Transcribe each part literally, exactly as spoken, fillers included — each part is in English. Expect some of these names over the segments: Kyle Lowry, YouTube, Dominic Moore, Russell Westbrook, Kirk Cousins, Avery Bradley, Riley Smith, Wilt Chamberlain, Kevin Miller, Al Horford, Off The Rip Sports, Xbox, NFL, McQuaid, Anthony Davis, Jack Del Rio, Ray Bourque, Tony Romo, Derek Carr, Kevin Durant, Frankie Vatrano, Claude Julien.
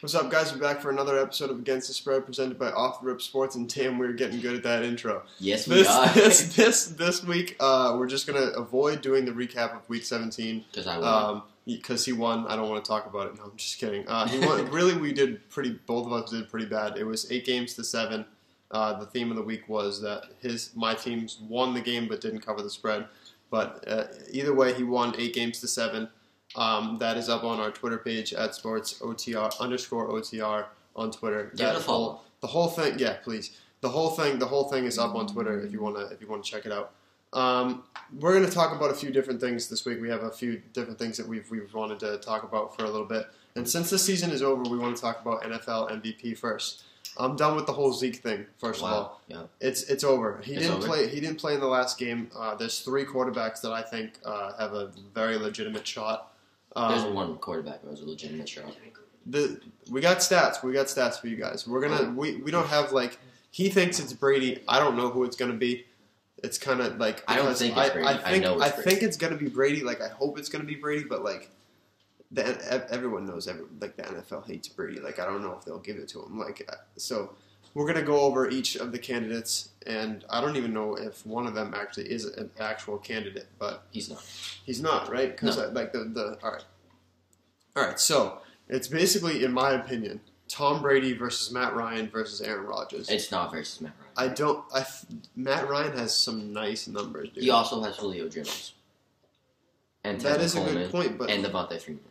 What's up, guys? We're back for another episode of Against the Spread, presented by Off The Rip Sports, and damn, we're getting good at that intro. Yes, we this, are. This, this, this week, uh, we're just going to avoid doing the recap of Week seventeen. Because I won. Because um, he won. I don't want to talk about it. No, I'm just kidding. Uh, he won. Really, we did pretty, both of us did pretty bad. It was eight games to seven. Uh, the theme of the week was that his my teams won the game but didn't cover the spread. But uh, either way, he won eight games to seven. Um, that is up on our Twitter page at sportsotr underscore otr on Twitter. Give that it a follow. Whole, the whole thing, yeah, please. The whole thing, the whole thing is up on Twitter if you wanna if you wanna check it out. Um, we're gonna talk about a few different things this week. We have a few different things that we've we've wanted to talk about for a little bit. And since the season is over, we want to talk about N F L M V P first. I'm done with the whole Zeke thing. First wow. of all, yeah. it's it's over. He it's didn't over. play. He didn't play in the last game. Uh, there's three quarterbacks that I think uh, have a very legitimate shot. Um, there's one quarterback that has a legitimate shot. The we got stats. We got stats for you guys. We're gonna. We, we don't have like. He thinks it's Brady. I don't know who it's gonna be. It's kind of like I don't think it's Brady. I, I think I, know it's I Brady. think it's gonna be Brady. Like I hope it's gonna be Brady, but like. The, everyone knows, every, like, the N F L hates Brady. Like, I don't know if they'll give it to him. Like, so we're going to go over each of the candidates, and I don't even know if one of them actually is an actual candidate, but... He's not. He's not, right? Because, no. like, the... the all right. All right, so it's basically, in my opinion, Tom Brady versus Matt Ryan versus Aaron Rodgers. It's not versus Matt Ryan. I don't... I, Matt Ryan has some nice numbers, dude. He also has Julio Jones. And That is Coleman, a good point, but... And Devonta Freeman.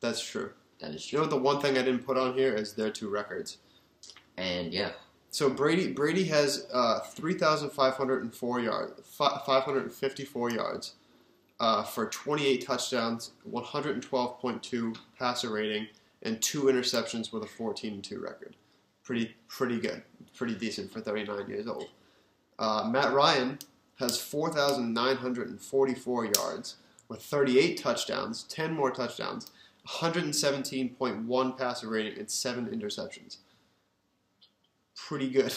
That's true. That is true. You know, the one thing I didn't put on here is their two records. And, yeah. So, Brady Brady has uh, three thousand five hundred four yards, five hundred fifty-four yards uh, for twenty-eight touchdowns, one twelve point two passer rating, and two interceptions with a fourteen and two record. Pretty pretty good. Pretty decent for thirty-nine years old. Uh, Matt Ryan has four thousand nine hundred forty-four yards with thirty-eight touchdowns, ten more touchdowns, one seventeen point one passer rating and seven interceptions. Pretty good,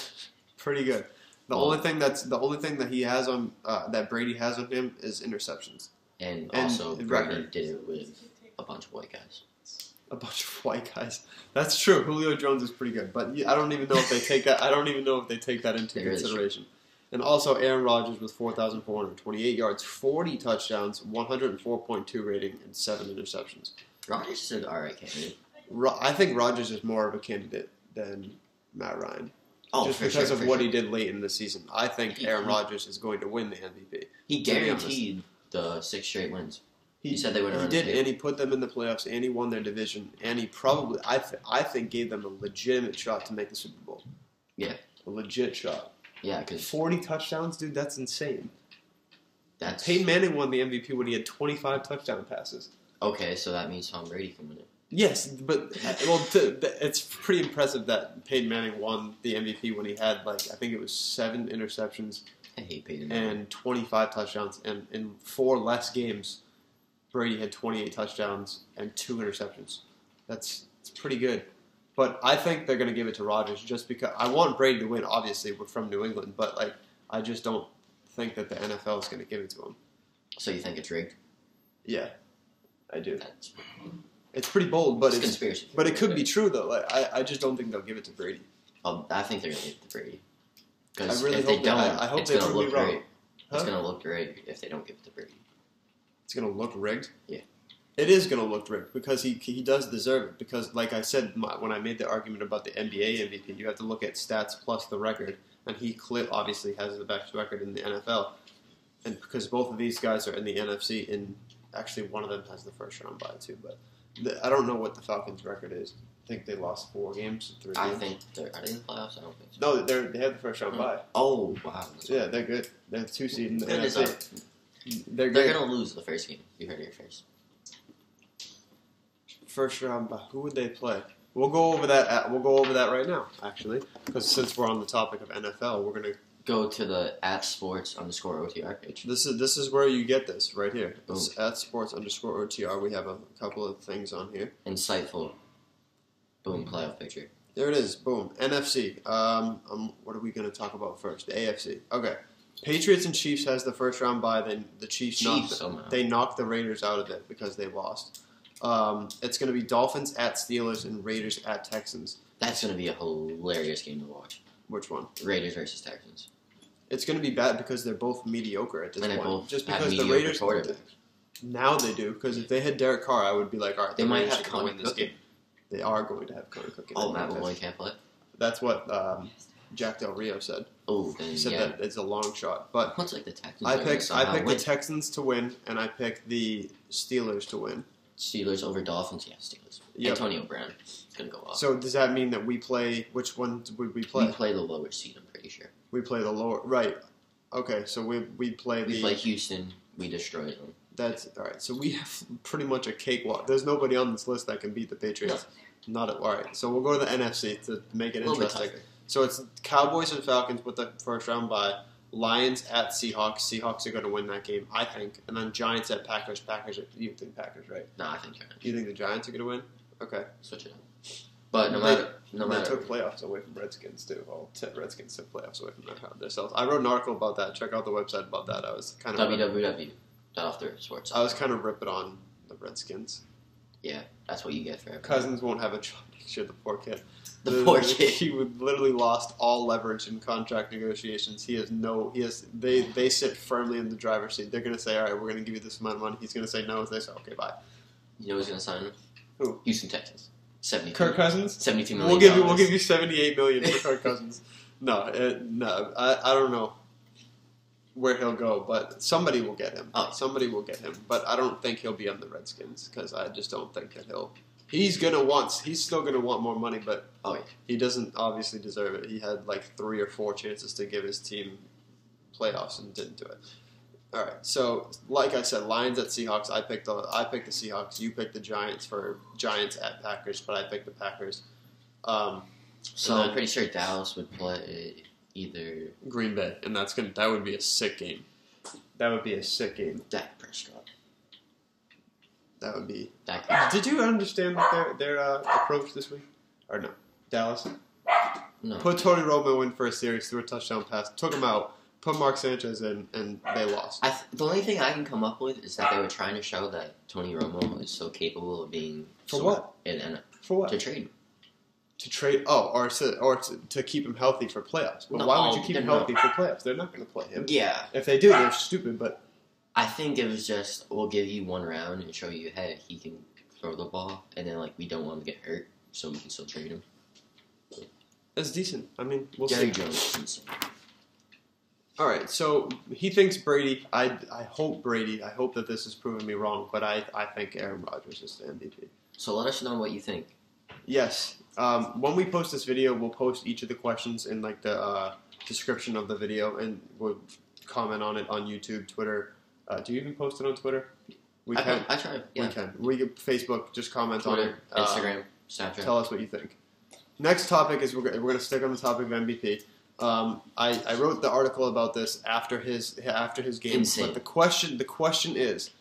pretty good. The well, only thing that's the only thing that he has on uh, that Brady has on him is interceptions. And, and also, Brady record. did it with a bunch of white guys. A bunch of white guys. That's true. Julio Jones is pretty good, but I don't even know if they take that. I don't even know if they take that into there consideration. And also, Aaron Rodgers with four thousand four hundred twenty-eight yards, forty touchdowns, one oh four point two rating, and seven interceptions. Rodgers is an alright candidate. Ro- I think Rodgers is more of a candidate than Matt Ryan. Oh, Just for because sure, of for what sure. he did late in the season. I think he, Aaron Rodgers is going to win the M V P. He guaranteed the six straight wins. He, he said they would have He did, and he put them in the playoffs, and he won their division, and he probably, I, th- I think, gave them a legitimate shot to make the Super Bowl. Yeah. A legit shot. Yeah, because forty touchdowns, dude, that's insane. That's Peyton Manning won the M V P when he had twenty-five touchdown passes. Okay, so that means Tom Brady can win it. Yes, but well, th- th- it's pretty impressive that Peyton Manning won the M V P when he had like I think it was seven interceptions. I hate Peyton Manning. And twenty-five touchdowns, and in four less games, Brady had twenty-eight touchdowns and two interceptions. That's it's pretty good. But I think they're going to give it to Rodgers just because I want Brady to win. Obviously, we're from New England, but like I just don't think that the N F L is going to give it to him. So you think it's rigged? Yeah, I do. That's... It's pretty bold, but it's, it's conspiracy. But it could be true though. Like, I I just don't think they'll give it to Brady. Um, I think they're going to give it to Brady. Because really if they don't, I, I hope it's going to look great. Huh? It's going to look rigged if they don't give it to Brady. It's going to look rigged. Yeah. It is going to look rigged because he he does deserve it. Because, like I said, my, when I made the argument about the N B A M V P, you have to look at stats plus the record. And he clear, obviously has the best record in the N F L. And because both of these guys are in the N F C, and actually one of them has the first round bye too. But the, I don't know what the Falcons' record is. I think they lost four games. Three games. I think they're are they in the playoffs. I don't think so. No, they they have the first round mm-hmm. bye. Oh wow! Yeah, they're good. They're two seed in the N F C. Deserve. They're they're going to lose the first game. You heard it first. First round, but who would they play? We'll go over that. At, we'll go over that right now, actually, because since we're on the topic of N F L, we're gonna go to the at sports underscore O T R page. This is this is where you get this right here. It's Boom. At sports underscore O T R. We have a couple of things on here. Insightful. Boom. Playoff picture. There it is. Boom. N F C. Um, um what are we gonna talk about first? The A F C. Okay. Patriots and Chiefs has the first round bye. Then the Chiefs, Chiefs knocked. Somehow. They knocked the Raiders out of it because they lost. Um, it's going to be Dolphins at Steelers and Raiders at Texans. That's going to be a hilarious game to watch. Which one? Raiders versus Texans. It's going to be bad because they're both mediocre at this and point. Both just because the Raiders now they do, because if they had Derek Carr, I would be like, all right, they might have to win this game. They are going to have Cody Cook. Oh, Matt Malloy can't play. That's what um, Jack Del Rio said. Oh, then, he said yeah. that it's a long shot. But what's like the Texans? I picked I picked the Texans to win, and I picked the Steelers to win. Steelers over Dolphins, yeah, Steelers. Yep. Antonio Brown is gonna go off. So does that mean that we play? Which one would we play? We play the lower seed. I'm pretty sure. We play the lower, right? Okay, so we we play we the. We play Houston. We destroy them. That's all right. So we have pretty much a cakewalk. There's nobody on this list that can beat the Patriots. No. Not at, all right. So we'll go to the N F C to make it interesting. So it's Cowboys and Falcons with the first round bye. Lions at Seahawks. Seahawks are going to win that game, I think. And then Giants at Packers. Packers. Are, you think Packers, right? No, I think Giants. You think the Giants are going to win? Okay. Switch it up. But no matter, no matter. They took playoffs away from Redskins too. Well, Redskins took playoffs away from themselves. I wrote an article about that. Check out the website about that. I was kind of www. Off The Rip Sports. I was kind of ripping on the Redskins. Yeah, that's what you get for everything. Cousins won't have a job next year, the poor kid. The, the poor kid. He would literally lost all leverage in contract negotiations. He has no. He has. They they sit firmly in the driver's seat. They're gonna say, all right, we're gonna give you this amount of money. He's gonna say no. They say, okay, bye. You know who's gonna sign him? Who? Houston Texans. Seventy. Kirk Cousins. Seventy-two million. We'll give you. We'll give you seventy-eight million for Kirk Cousins. No, it, no. I I don't know where he'll go, but somebody will get him. Oh. Somebody will get him, but I don't think he'll be on the Redskins because I just don't think that he'll. He's gonna want. He's still gonna want more money, but oh, yeah. he doesn't obviously deserve it. He had like three or four chances to give his team playoffs and didn't do it. All right, so like I said, Lions at Seahawks. I picked the. I picked the Seahawks. You picked the Giants for Giants at Packers, but I picked the Packers. Um, so I'm pretty sure Dallas would play either Green Bay, and that's gonna that would be a sick game. That would be a sick game. Dak Prescott. That would be. Dak Prescott. Did you understand their their uh, approach this week? Or no, Dallas. No. Put Tony Romo in for a series, threw a touchdown pass, took him out, put Mark Sanchez in, and they lost. I th- the only thing I can come up with is that they were trying to show that Tony Romo is so capable of being for what and, and for what to trade him. To trade, oh, or to, or to, to keep him healthy for playoffs. But no, why would you keep him healthy not. for playoffs? They're not going to play him. Yeah. If they do, they're stupid, but. I think it was just, we'll give you one round and show you, hey, he can throw the ball, and then, like, we don't want him to get hurt, so we can still trade him. That's decent. I mean, we'll Jerry see. Jerry Jones is insane. All right, so he thinks Brady. I, I hope Brady, I hope that this has proven me wrong, but I, I think Aaron Rodgers is the M V P. So let us know what you think. Yes. Um, when we post this video, we'll post each of the questions in like the uh, description of the video, and we'll comment on it on YouTube, Twitter. Uh, do you even post it on Twitter? We I can. I try. Yeah. We can. We can. Facebook. Just comment Twitter, on it. Uh, Instagram. Snapchat. Tell us what you think. Next topic is we're we're going to stick on the topic of M V P. Um, I, I wrote the article about this after his after his game. Insane. But the question the question is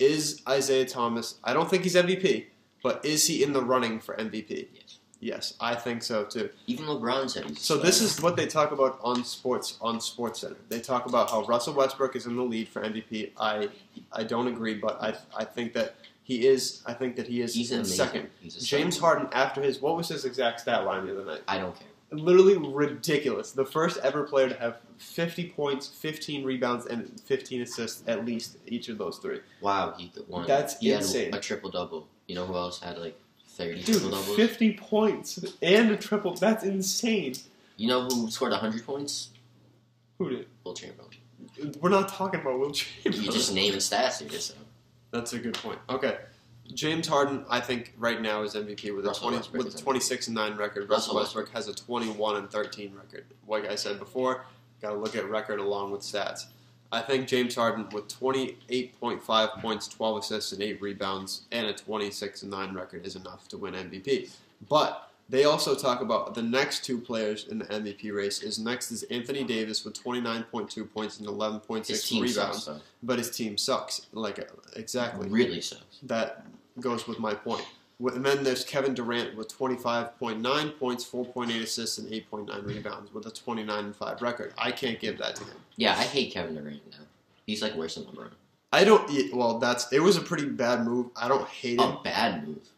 is Isaiah Thomas? I don't think he's M V P, but is he in the running for M V P? Yes. Yes, I think so too. Even LeBron said. So this is what they talk about on sports on SportsCenter. They talk about how Russell Westbrook is in the lead for M V P. I I don't agree, but I I think that he is. I think that he is He's in second. He's James Harden after his what was his exact stat line the other night? I don't care. Literally ridiculous. The first ever player to have fifty points, fifteen rebounds, and fifteen assists at least each of those three. Wow, he won. That's he insane. Had a triple double. You know who else had like. thirty Dude, fifty points and a triple. That's insane. You know who scored one hundred points? Who did? Wilt Chamberlain. We're not talking about Wilt Chamberlain. You just naming stats here, so. That's a good point. Okay. James Harden, I think, right now is M V P with Russell a twenty-six and nine record. Russell, Russell Westbrook has a twenty-one and thirteen record. Like I said before, got to look at record along with stats. I think James Harden with twenty-eight point five points, twelve assists, and eight rebounds, and a twenty-six and nine record is enough to win M V P. But they also talk about the next two players in the M V P race. Is next is Anthony Davis with twenty-nine point two points and eleven point six rebounds. Sucks, but his team sucks. Like exactly. It really sucks. That goes with my point. And then there's Kevin Durant with twenty-five point nine points, four point eight assists, and eight point nine rebounds with a twenty-nine and five record. I can't give that to him. Yeah, I hate Kevin Durant now. He's like worse than LeBron. I don't. It, well, that's it was a pretty bad move. I don't hate it. A bad move.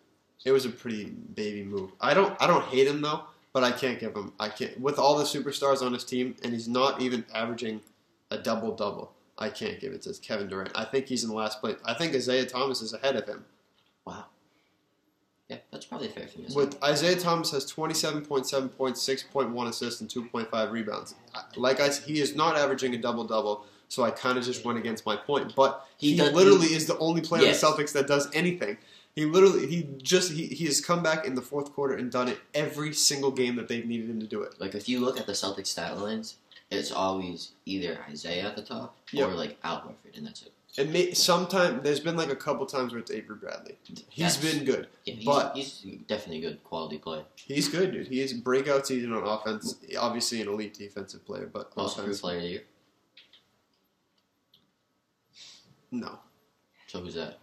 It was a pretty baby move. I don't. I don't hate him though. But I can't give him. I can't with all the superstars on his team, and he's not even averaging a double double. I can't give it to Kevin Durant. I think he's in last place. I think Isaiah Thomas is ahead of him. Wow. Yeah, that's probably fair for you. With Isaiah Thomas has twenty-seven point seven points, six point one assists, and two point five rebounds. Like I, he is not averaging a double double. So I kind of just went against my point. But he, he does, literally he, is the only player yes. on the Celtics that does anything. He literally, he just, he, he has come back in the fourth quarter and done it every single game that they've needed him to do it. Like, if you look at the Celtics stat lines, it's always either Isaiah at the top yep. or, like, Al Horford, and that's it. And may, sometime, there's been, like, a couple times where it's Avery Bradley. He's that's, been good. Yeah, he's, but he's definitely good quality player. He's good, dude. He is breakout season on offense. Obviously an elite defensive player, but... Most offense. Player of the year? No. So who's that?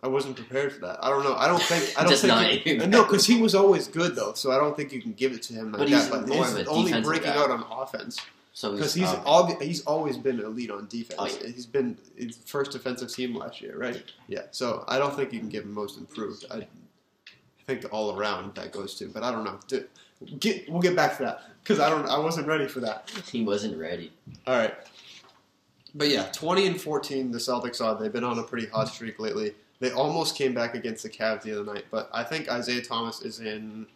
I wasn't prepared for that. I don't know. I don't think. I don't Just think. You, no, because he was always good though, so I don't think you can give it to him like but that. But he's, he's only breaking guy. out on offense. So because he's all, he's always been elite on defense. Oh, yeah. He's been his first defensive team last year, right? Yeah. So I don't think you can give him most improved. I, I think the all around that goes to, but I don't know. Dude, get, we'll get back to that because I don't. I wasn't ready for that. He wasn't ready. All right. But yeah, twenty and fourteen. The Celtics are. They've been on a pretty hot streak lately. They almost came back against the Cavs the other night, but I think Isaiah Thomas is in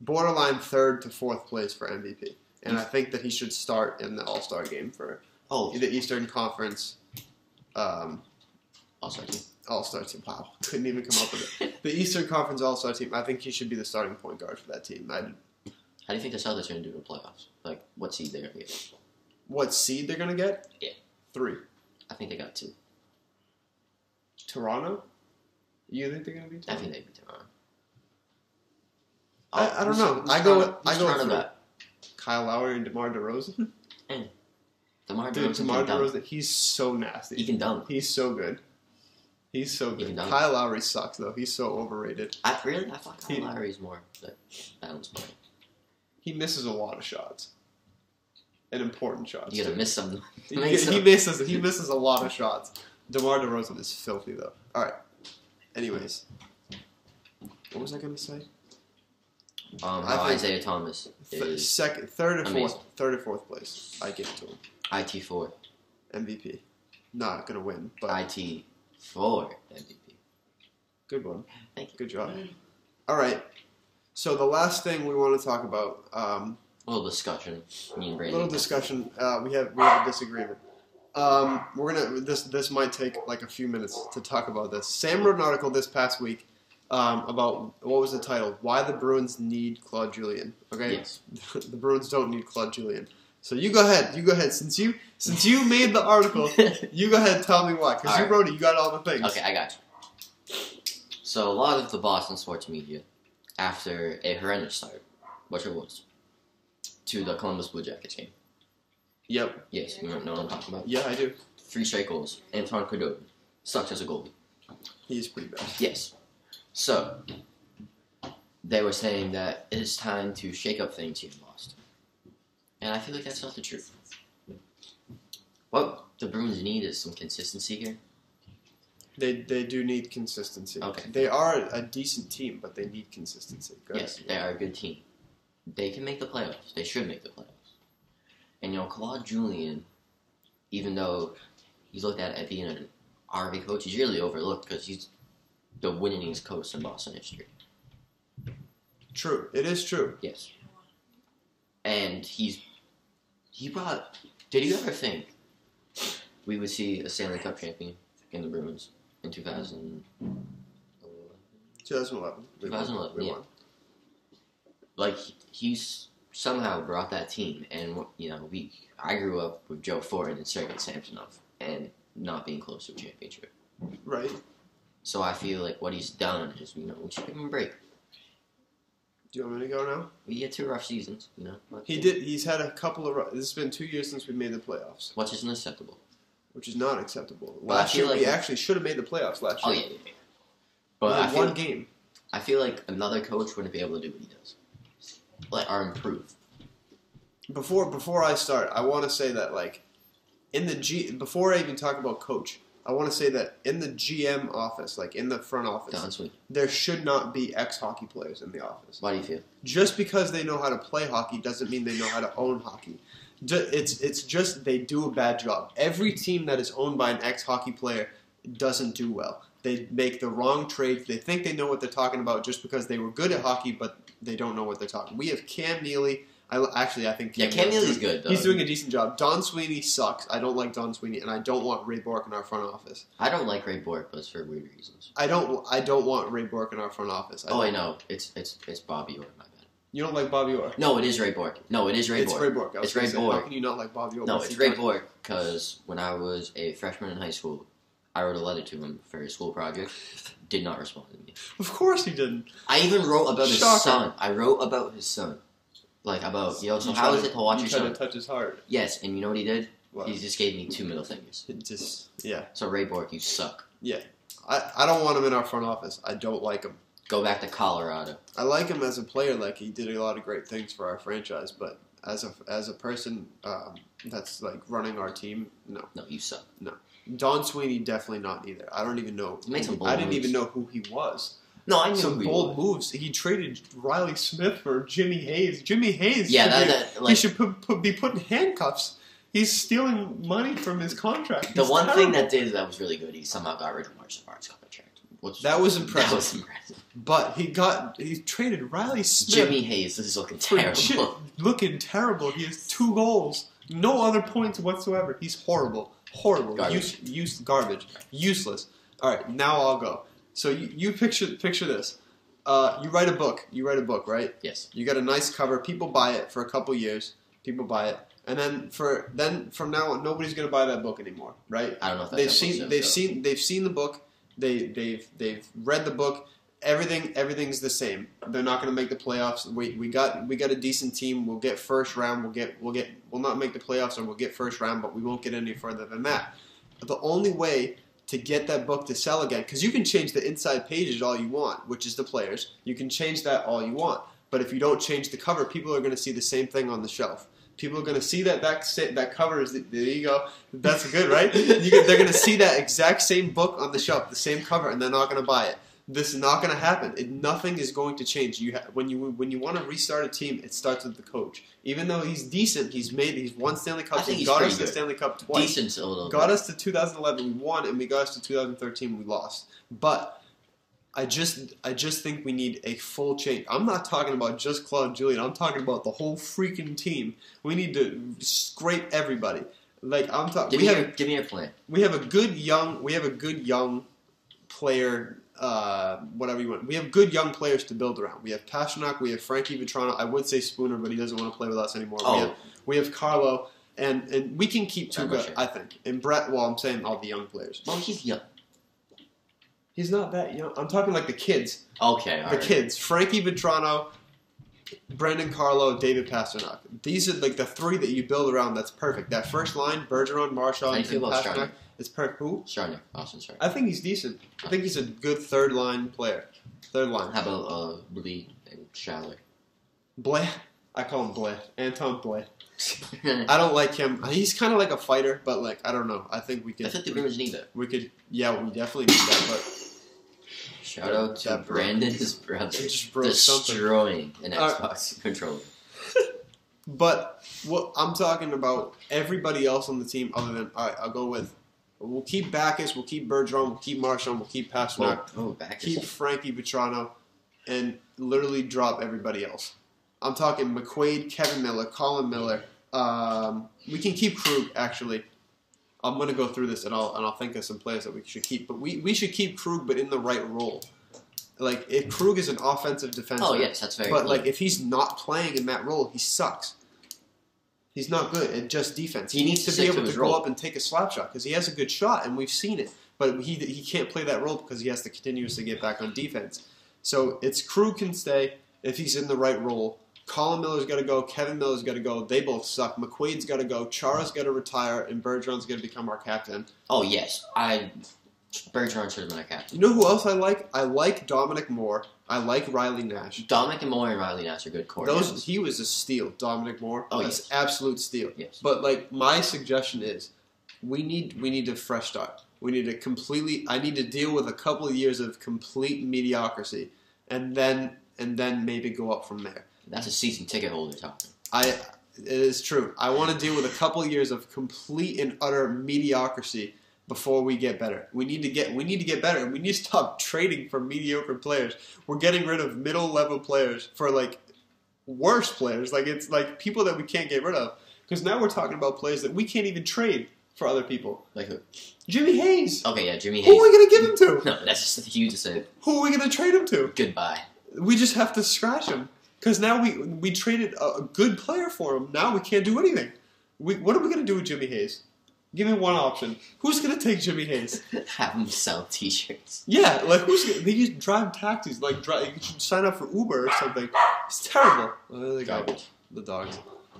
borderline third to fourth place for M V P. And I think that he should start in the All-Star game for oh. the Eastern Conference um, All-Star team. All-Star team. Wow. Couldn't even come up with it. The Eastern Conference All-Star team. I think he should be the starting point guard for that team. I'd, How do you think the Celtics are going to do in the playoffs? Like, what seed they're going to get? What seed they're going to get? Yeah. Three. I think they got two. Toronto? You think they're going to be Toronto? I think they'd be Toronto. I, I, I don't know. I go with I go with Kyle Lowry and DeMar DeRozan. And DeMar DeRozan. Dude, DeMar DeRozan, he's so nasty. He can dunk. He's so good. He's so good. Kyle Lowry sucks, though. He's so overrated. I Really? I thought Kyle he, Lowry's more like balanced player. He misses a lot of shots. And important shots. You got to miss some. he, he, misses, he misses a lot of shots. DeMar DeRozan is filthy, though. All right. Anyways. What was I going to say? Um, I think Isaiah Thomas th- is second, third or amazing. fourth. Third or fourth place. I give it to him. I T four. M V P. Not going to win. But I T four M V P. Good one. Thank you. Good job. All right. So the last thing we want to talk about. Um, a little discussion. A little discussion. Uh, we have we have a disagreement. Um, we're gonna. This this might take like a few minutes to talk about this. Sam wrote an article this past week um, about what was the title? Why the Bruins need Claude Julien? Okay, yes. The Bruins don't need Claude Julien. So you go ahead. You go ahead. Since you since you made the article, you go ahead and tell me why. Because you right. wrote it. You got all the things. Okay, I got you. So a lot of the Boston sports media, after a horrendous start, which it was, to the Columbus Blue Jackets game. Yep. Yes, you know what I'm talking about? Yeah, I do. Three straight goals. Anton Khudobin sucks as a goalie. He's pretty bad. Yes. So, they were saying that it is time to shake up things here in Boston. And I feel like that's not the truth. What the Bruins need is some consistency here. They they do need consistency. Okay. They are a decent team, but they need consistency. Go yes, ahead. They are a good team. They can make the playoffs. They should make the playoffs. And, you know, Claude Julien, even though he's looked at at being an R V coach, he's really overlooked because he's the winningest coach in Boston history. True. It is true. Yes. And he's... He brought... Did you ever think we would see a Stanley Cup champion in the Bruins in two thousand eleven? twenty eleven. twenty eleven, we won. We won. Yeah. Like, he's... somehow brought that team, and you know, we. I grew up with Joe Ford and Sergei Samsonov, and not being close to a championship. Right. So I feel like what he's done is, you know, we should give him a break. Do you want me to go now? We had two rough seasons, you know. He did. He's had a couple of. Rough, this has been two years since we made the playoffs, which isn't acceptable. Which is not acceptable. But last year, like we actually should have made the playoffs last year. Oh yeah, yeah, yeah. But I feel, one game. I feel like another coach wouldn't be able to do what he does. Like, are improved. Before before I start, I want to say that, like, in the G, before I even talk about coach, I want to say that in the G M office, like in the front office, there should not be ex-hockey players in the office. Why do you feel? Just because they know how to play hockey doesn't mean they know how to own hockey. It's it's just they do a bad job. Every team that is owned by an ex-hockey player doesn't do well. They make the wrong trades. They think they know what they're talking about just because they were good at hockey, but they don't know what they're talking. We have Cam Neely. I, actually, I think Cam, yeah, Cam Neely's good, though. He's doing a decent job. Don Sweeney sucks. I don't like Don Sweeney, and I don't want Ray Bourque in our front office. I don't like Ray Bourque, but it's for weird reasons. I don't I don't want Ray Bourque in our front office. I oh, I know. It's it's it's Bobby Orr, my bad. You don't like Bobby Orr? No, it is Ray Bourque. No, it is Ray Bourque. It's Ray Bourque. It's Ray say, Bourque. How can you not like Bobby Orr? No, it's Ray Bourque, because when I was a freshman in high school, I wrote a letter to him for his school project. Did not respond to me. Of course he didn't. I even wrote about Shocker. his son. I wrote about his son. Like, about, yo, so how is it to watch your son? You tried to touch his heart. Yes, and you know what he did? What? He just gave me two middle fingers. It just, yeah. So, Ray Bourque, you suck. Yeah. I, I don't want him in our front office. I don't like him. Go back to Colorado. I like him as a player. Like, he did a lot of great things for our franchise, but as a, as a person um, that's, like, running our team, no. No, you suck. No. Don Sweeney, definitely not either. I don't even know. He made some bold I didn't moves. even know who he was. No, I knew some bold moves. He traded Riley Smith for Jimmy Hayes. Jimmy Hayes, yeah, that, that, he, like, he should put, put, be put in handcuffs. He's stealing money from his contract. He's the one terrible. thing that did that was really good. He somehow got rid of Marchand contract. Which, that was impressive. That was impressive. But he got he traded Riley Smith. Jimmy Hayes, this is looking terrible. Jim, looking terrible. He has two goals, no other points whatsoever. He's horrible, horrible, garbage. Use, use, garbage, useless. All right, now I'll go. So you, you picture picture this. Uh, you write a book. You write a book, right? Yes. You got a nice cover. People buy it for a couple years. People buy it, and then for then from now on, nobody's gonna buy that book anymore, right? I don't know. If that's they've seen they've though. seen they've seen the book. They they've they've read the book. Everything everything's the same. They're not gonna make the playoffs. We we got we got a decent team. We'll get first round. We'll get we'll get we'll not make the playoffs, or we'll get first round, but we won't get any further than that. But the only way to get that book to sell again, because you can change the inside pages all you want, which is the players. You can change that all you want. But if you don't change the cover, people are going to see the same thing on the shelf. People are going to see that that, that cover is, the, there you go, that's good, right? you, they're going to see that exact same book on the shelf, the same cover, and they're not going to buy it. This is not going to happen. It, nothing is going to change. You ha- when you when you want to restart a team, it starts with the coach. Even though he's decent, he's made he's won Stanley Cups. He got us to the Stanley Cup twice. Decent's a little got bit. us to two thousand eleven, we won, and we got us to two thousand thirteen, we lost. But I just I just think we need a full change. I'm not talking about just Claude Julien. I'm talking about the whole freaking team. We need to scrape everybody. Like I'm talking. Give, give me a plan. We have a good young. We have a good young player. Uh, whatever you want. We have good young players to build around. We have Pastrnak. We have Frankie Vatrano. I would say Spooner, but he doesn't want to play with us anymore. Oh. We have, we have Carlo, and, and we can keep Tuca, sure. I think. And Brett, well, I'm saying all the young players. Well, he's young. He's not that young. I'm talking like the kids. Okay, all The right. kids. Frankie Vatrano, Brandon Carlo, David Pastrnak. These are like the three that you build around that's perfect. That first line, Bergeron, Marchand, and Pastrnak. Strong. It's per who? Charnick. Austin Charnick. I think he's decent. I think he's a good third line player. Third line. How about uh, Lee and Schaller? Bleh. I call him Bleh. Anton Bleh. I don't like him. He's kind of like a fighter, but like I don't know. I think we could. I think the Bruins need that. We could. Yeah, we definitely need that. But shout out to Brandon's brother destroying an Xbox uh, controller. But what I'm talking about, everybody else on the team other than all right, I'll go with. We'll keep Bacchus, we'll keep Bergeron, we'll keep Marchand, we'll keep Pastrnak, oh, oh, keep Frankie Vatrano, and literally drop everybody else. I'm talking McQuaid, Kevin Miller, Colin Miller. Um, we can keep Krug, actually. I'm going to go through this, and I'll, and I'll think of some players that we should keep. But we, we should keep Krug, but in the right role. Like, if Krug is an offensive defenseman. Oh, yes, that's very But, cool. like, if he's not playing in that role, he sucks. He's not good at just defense. He, he needs to be able to, to go role. up and take a slap shot because he has a good shot, and we've seen it. But he he can't play that role because he has to continuously get back on defense. So it's Krug can stay if he's in the right role. Colin Miller's got to go. Kevin Miller's got to go. They both suck. McQuaid's got to go. Chara's got to retire, and Bergeron's going to become our captain. Oh, yes. I Bergeron should have been our captain. You know who else I like? I like Dominic Moore. I like Riley Nash. Dominic Moore and Riley Nash are good core. Those he was a steal, Dominic Moore. Oh, yes. Absolute steal. Yes. But like my suggestion is we need we need a fresh start. We need a completely. I need to deal with a couple of years of complete mediocrity, and then and then maybe go up from there. That's a season ticket holder talking. I. It is true. I want to deal with a couple of years of complete and utter mediocrity before we get better. We need to get we need to get better. We need to stop trading for mediocre players. We're getting rid of middle level players for like worse players. Like it's like people that we can't get rid of. Because now we're talking about players that we can't even trade for other people. Like who? Jimmy Hayes. Okay, yeah, Jimmy Hayes. Who are we gonna give him to? No, that's just huge to say. Who are we gonna trade him to? Goodbye. We just have to scratch him. Because now we we traded a good player for him. Now we can't do anything. We, what are we going to do with Jimmy Hayes? Give me one option. Who's going to take Jimmy Hayes? Have him sell T-shirts. Yeah, like who's gonna, they just drive taxis. Like drive, you should sign up for Uber or something. It's terrible. Oh, the garbage. The dogs.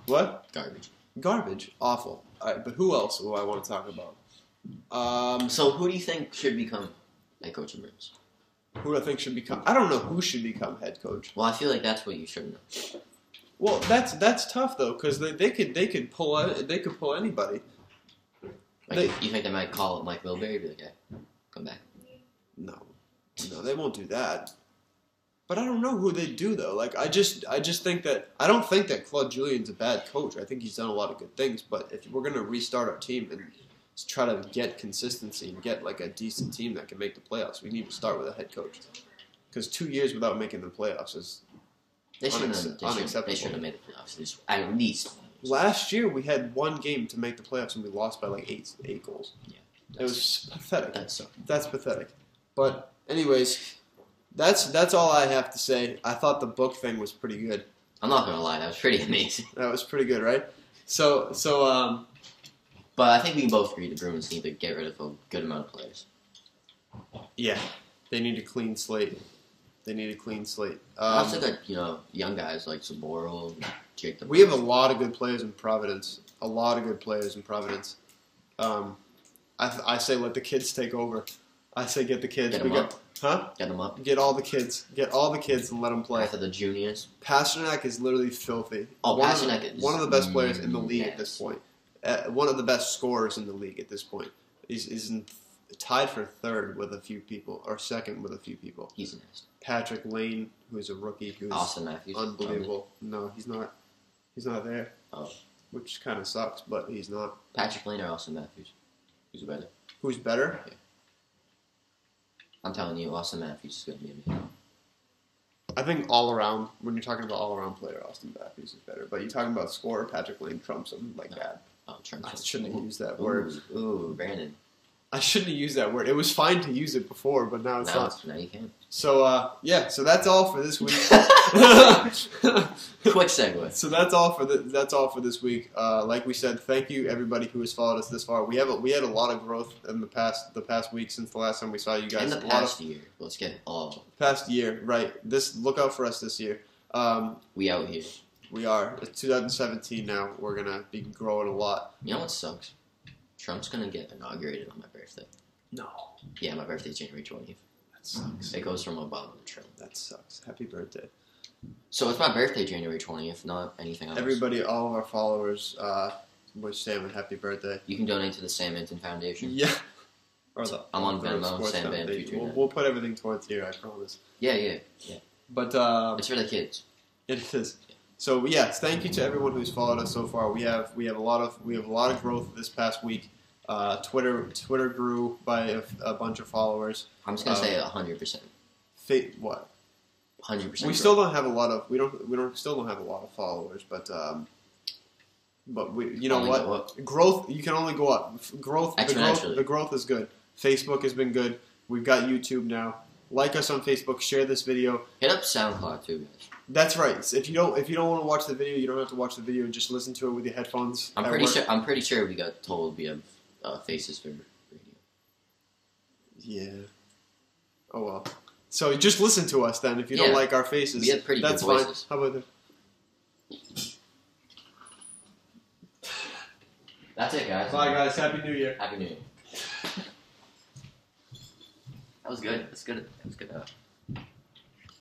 What? Garbage. Garbage. Awful. All right, but who else do I want to talk about? Um, so who do you think should become head coach of Bruins? Who do I think should become... I don't know who should become head coach. Well, I feel like that's what you should know. Well, that's that's tough, though, because they, they could they could pull out, they could pull anybody. Like they, you think they might call up Mike Wilbury and be like, hey, come back? No. No, they won't do that. But I don't know who they'd do, though. Like, I just I just think that... I don't think that Claude Julien's a bad coach. I think he's done a lot of good things, but if we're going to restart our team and... try to get consistency and get like a decent team that can make the playoffs. We need to start with a head coach because two years without making the playoffs is they unac- they unacceptable. They should have made the playoffs at least. Last year we had one game to make the playoffs and we lost by like eight eight goals. Yeah, it was pathetic. That's that's pathetic. But anyways, that's that's all I have to say. I thought the book thing was pretty good. I'm not gonna lie, that was pretty amazing. That was pretty good, right? So so um. But I think we can both agree the Bruins need to get rid of a good amount of players. Yeah, they need a clean slate. They need a clean slate. Um, I think like you know young guys like Saboro, Jake. The we players. have a lot of good players in Providence. A lot of good players in Providence. Um, I th- I say let the kids take over. I say get the kids. Get them we up. Got, huh? Get them up. Get all the kids. Get all the kids and let them play. After the juniors. Pastrnak is literally filthy. Oh, one Pastrnak of the, is one of the best players in the league yes. at this point. Uh, one of the best scorers in the league at this point. He's, he's in th- tied for third with a few people, or second with a few people. He's next. Patrik Laine, who is a rookie, who's Auston Matthews unbelievable. No, he's not. He's not there. Oh, which kind of sucks, but he's not. Patrik Laine or Auston Matthews? Who's better? Who's better? Okay. I'm telling you, Auston Matthews is going to be amazing. I think all around, when you're talking about all around player, Auston Matthews is better. But you're talking about scorer, Patrik Laine trumps him like no. that. I shouldn't have used that ooh, word. Ooh, Brandon. I shouldn't have used that word. It was fine to use it before, but now it's now, not. Now you can. So, uh, yeah, so that's all for this week. Quick segue. So that's all for the, that's all for this week. Uh, like we said, thank you, everybody who has followed us this far. We have a, we had a lot of growth in the past the past week since the last time we saw you guys. In the past of, year. Let's get it all. Past year, right. This Look out for us this year. Um, we out here. We are. It's two thousand seventeen now. We're going to be growing a lot. You know what sucks? Trump's going to get inaugurated on my birthday. No. Yeah, my birthday's January twentieth. That sucks. It goes from Obama to Trump. That sucks. Happy birthday. So it's my birthday January twentieth, not anything else. Everybody, all of our followers, uh, wish Sam a happy birthday. You can donate to the Sam Anton Foundation. Yeah. Or the, I'm on Venmo, Sam Anton. We'll, we'll put everything towards here, I promise. Yeah, yeah, yeah. But um, it's for the kids. It is. So yes, thank you to everyone who's followed us so far. We have we have a lot of we have a lot of growth this past week. Uh, Twitter Twitter grew by a, a bunch of followers. I'm just gonna um, say one hundred percent. Fa- what? one hundred percent. We still don't have a lot of we don't we don't still don't have a lot of followers, but um, but we you know only what growth you can only go up. Growth the growth the growth is good. Facebook has been good. We've got YouTube now. Like us on Facebook. Share this video. Hit up SoundCloud too, guys. That's right. So if you don't, if you don't want to watch the video, you don't have to watch the video. And just listen to it with your headphones. I'm pretty work. sure. I'm pretty sure we got told we have uh, faces for radio. Yeah. Oh well. So just listen to us then. If you yeah. don't like our faces, we have pretty that's good voices. Fine. How about that? That's it, guys. Bye, guys. Happy New Year. Happy New Year. That was good. That's good. That was good. That was good.